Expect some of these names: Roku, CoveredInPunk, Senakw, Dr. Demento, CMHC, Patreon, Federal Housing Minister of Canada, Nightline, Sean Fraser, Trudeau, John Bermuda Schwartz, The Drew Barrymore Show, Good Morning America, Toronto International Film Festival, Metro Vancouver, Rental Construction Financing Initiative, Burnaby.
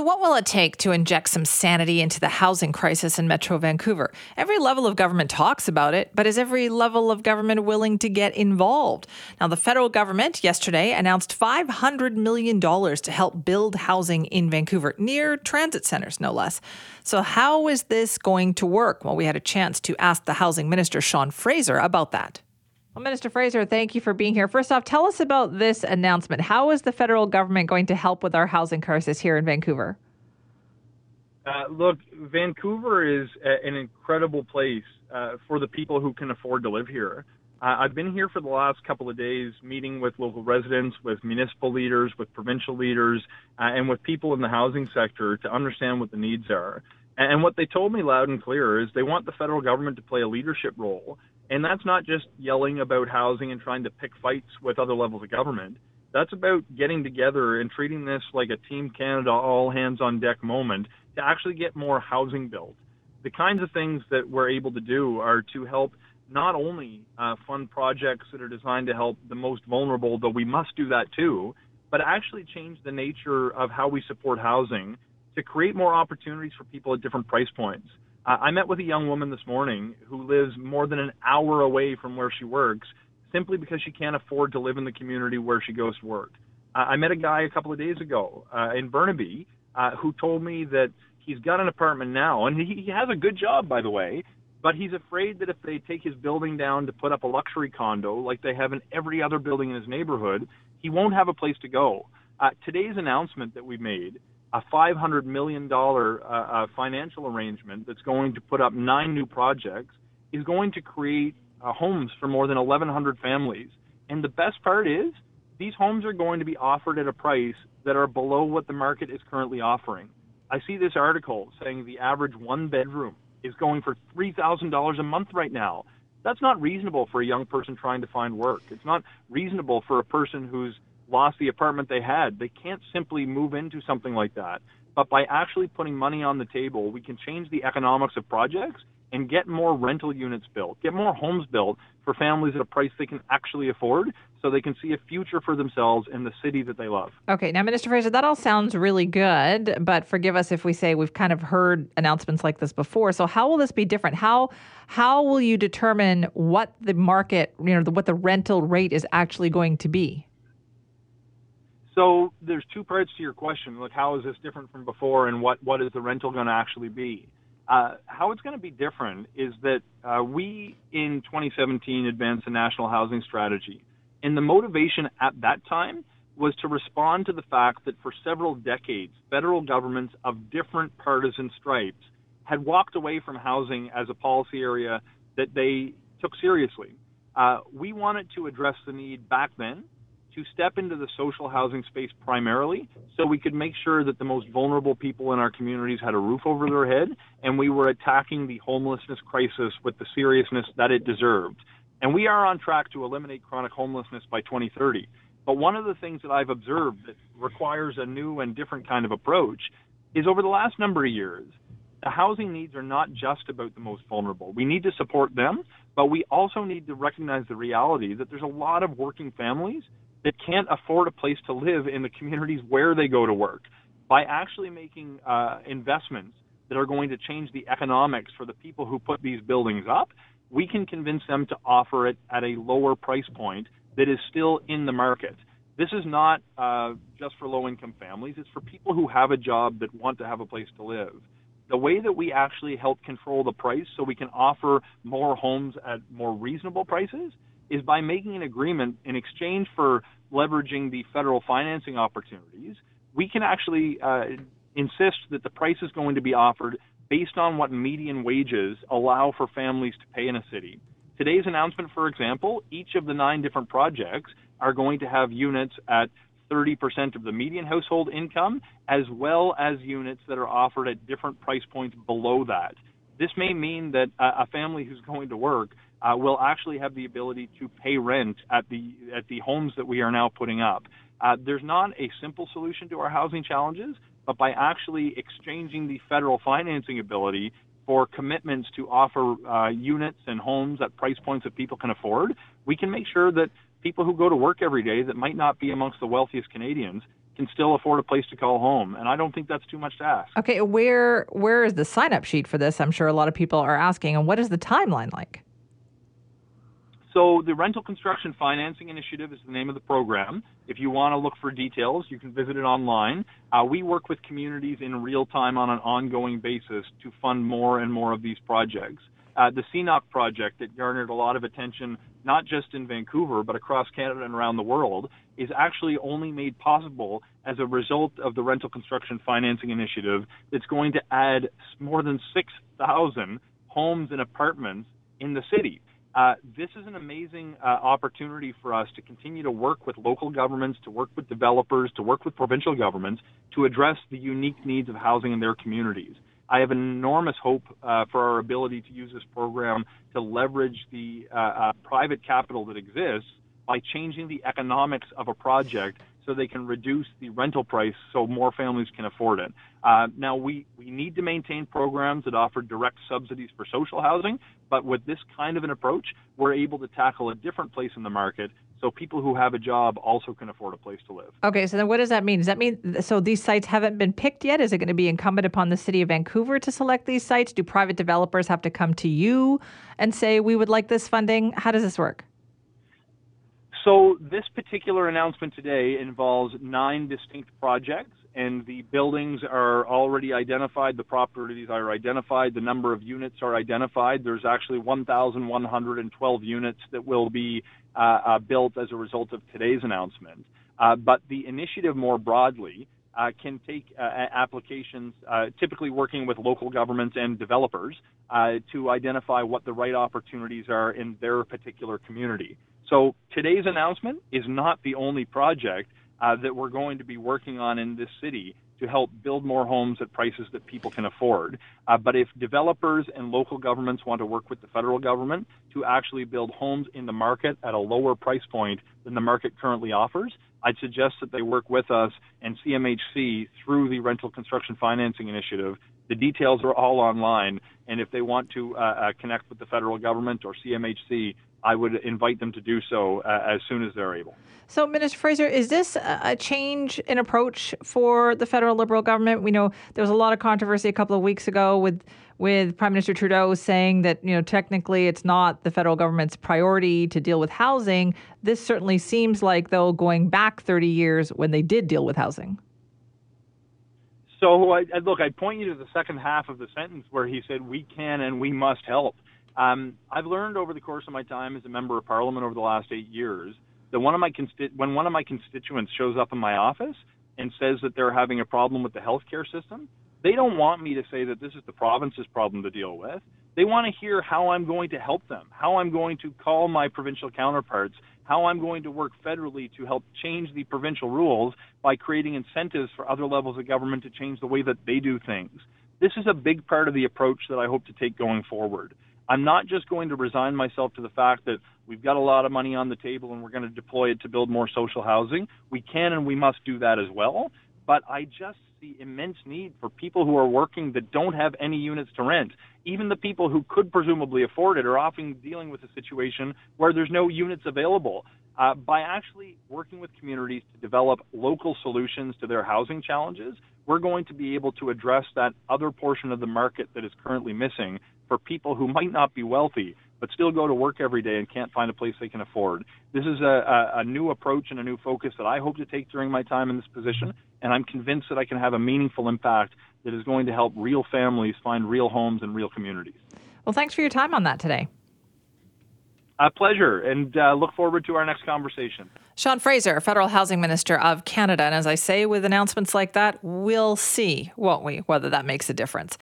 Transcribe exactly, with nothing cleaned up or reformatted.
So what will it take to inject some sanity into the housing crisis in Metro Vancouver? Every level of government talks about it, but is every level of government willing to get involved? Now, the federal government yesterday announced five hundred million dollars to help build housing in Vancouver, near transit centers, no less. So how is this going to work? Well, we had a chance to ask the Housing Minister, Sean Fraser, about that. Well, Minister Fraser, thank you for being here. First off, tell us about this announcement. How is the federal government going to help with our housing crisis here in Vancouver? Uh, look, Vancouver is a, an incredible place uh, for the people who can afford to live here. Uh, I've been here for the last couple of days meeting with local residents, with municipal leaders, with provincial leaders, uh, and with people in the housing sector to understand what the needs are. And what they told me loud and clear is they want the federal government to play a leadership role. And that's not just yelling about housing and trying to pick fights with other levels of government. That's about getting together and treating this like a Team Canada all hands on deck moment to actually get more housing built. The kinds of things that we're able to do are to help not only uh, fund projects that are designed to help the most vulnerable, though we must do that too, but actually change the nature of how we support housing to create more opportunities for people at different price points. Uh, I met with a young woman this morning who lives more than an hour away from where she works simply because she can't afford to live in the community where she goes to work. Uh, I met a guy a couple of days ago uh, in Burnaby uh, who told me that he's got an apartment now, and he, he has a good job, by the way, but he's afraid that if they take his building down to put up a luxury condo like they have in every other building in his neighborhood, he won't have a place to go. Uh, today's announcement that we made, a five hundred million dollars uh, uh, financial arrangement that's going to put up nine new projects, is going to create uh, homes for more than eleven hundred families. And the best part is these homes are going to be offered at a price that are below what the market is currently offering. I see this article saying the average one bedroom is going for three thousand dollars a month right now. That's not reasonable for a young person trying to find work. It's not reasonable for a person who's lost the apartment they had. They can't simply move into something like that. But by actually putting money on the table, we can change the economics of projects and get more rental units built, get more homes built for families at a price they can actually afford so they can see a future for themselves in the city that they love. Okay. Now, Minister Fraser, that all sounds really good, but forgive us if we say we've kind of heard announcements like this before. So how will this be different? How how will you determine what the market, you know, the, what the rental rate is actually going to be? So there's two parts to your question. Like, how is this different from before, and what, what is the rental going to actually be? Uh, how it's going to be different is that uh, we, in twenty seventeen, advanced the National Housing Strategy. And the motivation at that time was to respond to the fact that for several decades, federal governments of different partisan stripes had walked away from housing as a policy area that they took seriously. Uh, we wanted to address the need back then to step into the social housing space primarily so we could make sure that the most vulnerable people in our communities had a roof over their head, and we were attacking the homelessness crisis with the seriousness that it deserved. And we are on track to eliminate chronic homelessness by twenty thirty. But one of the things that I've observed that requires a new and different kind of approach is over the last number of years, the housing needs are not just about the most vulnerable. We need to support them, but we also need to recognize the reality that there's a lot of working families that can't afford a place to live in the communities where they go to work. By actually making uh, investments that are going to change the economics for the people who put these buildings up, we can convince them to offer it at a lower price point that is still in the market. This is not uh, just for low-income families. It's for people who have a job that want to have a place to live. The way that we actually help control the price so we can offer more homes at more reasonable prices is by making an agreement in exchange for leveraging the federal financing opportunities. We can actually uh, insist that the price is going to be offered based on what median wages allow for families to pay in a city. Today's announcement, for example, each of the nine different projects are going to have units at thirty percent of the median household income, as well as units that are offered at different price points below that. This may mean that a family who's going to work Uh, will actually have the ability to pay rent at the at the homes that we are now putting up. Uh, there's not a simple solution to our housing challenges, but by actually exchanging the federal financing ability for commitments to offer uh, units and homes at price points that people can afford, we can make sure that people who go to work every day that might not be amongst the wealthiest Canadians can still afford a place to call home. And I don't think that's too much to ask. Okay, where where is the sign-up sheet for this? I'm sure a lot of people are asking. And what is the timeline like? So the Rental Construction Financing Initiative is the name of the program. If you want to look for details, you can visit it online. Uh, we work with communities in real time on an ongoing basis to fund more and more of these projects. Uh, the Senakw project that garnered a lot of attention, not just in Vancouver, but across Canada and around the world, is actually only made possible as a result of the Rental Construction Financing Initiative that's going to add more than six thousand homes and apartments in the city. Uh, this is an amazing uh, opportunity for us to continue to work with local governments, to work with developers, to work with provincial governments to address the unique needs of housing in their communities. I have enormous hope uh, for our ability to use this program to leverage the uh, uh, private capital that exists by changing the economics of a project so they can reduce the rental price so more families can afford it. Uh, now, we, we need to maintain programs that offer direct subsidies for social housing, but with this kind of an approach, we're able to tackle a different place in the market so people who have a job also can afford a place to live. Okay, so then what does that mean? Does that mean, so these sites haven't been picked yet? Is it going to be incumbent upon the City of Vancouver to select these sites? Do private developers have to come to you and say, we would like this funding? How does this work? So this particular announcement today involves nine distinct projects, and the buildings are already identified, the properties are identified, the number of units are identified. There's actually one thousand one hundred twelve units that will be uh, uh, built as a result of today's announcement. Uh, but the initiative more broadly uh, can take uh, applications, uh, typically working with local governments and developers, uh, to identify what the right opportunities are in their particular community. So today's announcement is not the only project uh, that we're going to be working on in this city to help build more homes at prices that people can afford. Uh, but if developers and local governments want to work with the federal government to actually build homes in the market at a lower price point than the market currently offers, I'd suggest that they work with us and C M H C through the Rental Construction Financing Initiative. The details are all online, and if they want to uh, uh, connect with the federal government or C M H C, I would invite them to do so uh, as soon as they're able. So, Minister Fraser, is this a change in approach for the federal Liberal government? We know there was a lot of controversy a couple of weeks ago with with Prime Minister Trudeau saying that, you know, technically it's not the federal government's priority to deal with housing. This certainly seems like, though, going back thirty years when they did deal with housing. So, I, look, I'd point you to the second half of the sentence where he said we can and we must help. Um, I've learned over the course of my time as a member of parliament over the last eight years that one of my consti- when one of my constituents shows up in my office and says that they're having a problem with the healthcare system, they don't want me to say that this is the province's problem to deal with. They want to hear how I'm going to help them, how I'm going to call my provincial counterparts, how I'm going to work federally to help change the provincial rules by creating incentives for other levels of government to change the way that they do things. This is a big part of the approach that I hope to take going forward. I'm not just going to resign myself to the fact that we've got a lot of money on the table and we're going to deploy it to build more social housing. We can and we must do that as well. But I just see immense need for people who are working that don't have any units to rent. Even the people who could presumably afford it are often dealing with a situation where there's no units available. Uh, by actually working with communities to develop local solutions to their housing challenges, we're going to be able to address that other portion of the market that is currently missing for people who might not be wealthy, but still go to work every day and can't find a place they can afford. This is a, a, a new approach and a new focus that I hope to take during my time in this position, and I'm convinced that I can have a meaningful impact that is going to help real families find real homes and real communities. Well, thanks for your time on that today. A pleasure, and uh, look forward to our next conversation. Sean Fraser, Federal Housing Minister of Canada, and as I say, with announcements like that, we'll see, won't we, whether that makes a difference.